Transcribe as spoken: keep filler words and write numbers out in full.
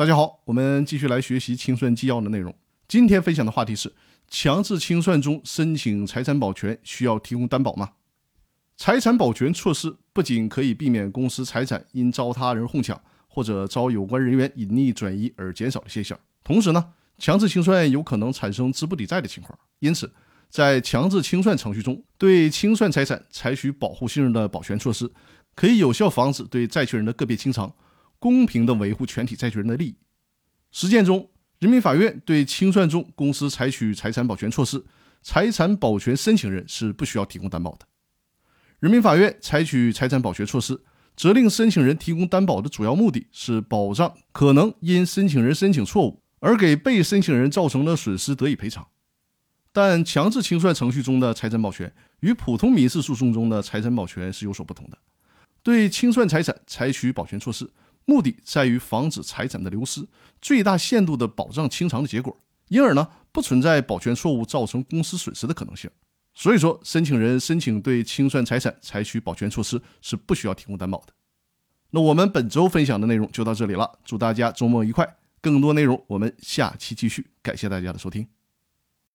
大家好，我们继续来学习清算纪要的内容。今天分享的话题是：强制清算中申请财产保全需要提供担保吗？财产保全措施不仅可以避免公司财产因遭他人哄抢或者遭有关人员隐匿转移而减少的现象，同时呢，强制清算有可能产生资不抵债的情况。因此，在强制清算程序中，对清算财产采取保护性的保全措施，可以有效防止对债权人的个别清偿，公平地维护全体债权人的利益。实践中，人民法院对清算中公司采取财产保全措施，财产保全申请人是不需要提供担保的。人民法院采取财产保全措施，责令申请人提供担保的主要目的是保障可能因申请人申请错误而给被申请人造成的损失得以赔偿。但强制清算程序中的财产保全与普通民事诉讼中的财产保全是有所不同的。对清算财产采取保全措施，目的在于防止财产的流失，最大限度地保障清偿的结果，因而呢，不存在保全错误造成公司损失的可能性。所以说，申请人申请对清算财产采取保全措施是不需要提供担保的。那我们本周分享的内容就到这里了，祝大家周末愉快，更多内容我们下期继续，感谢大家的收听。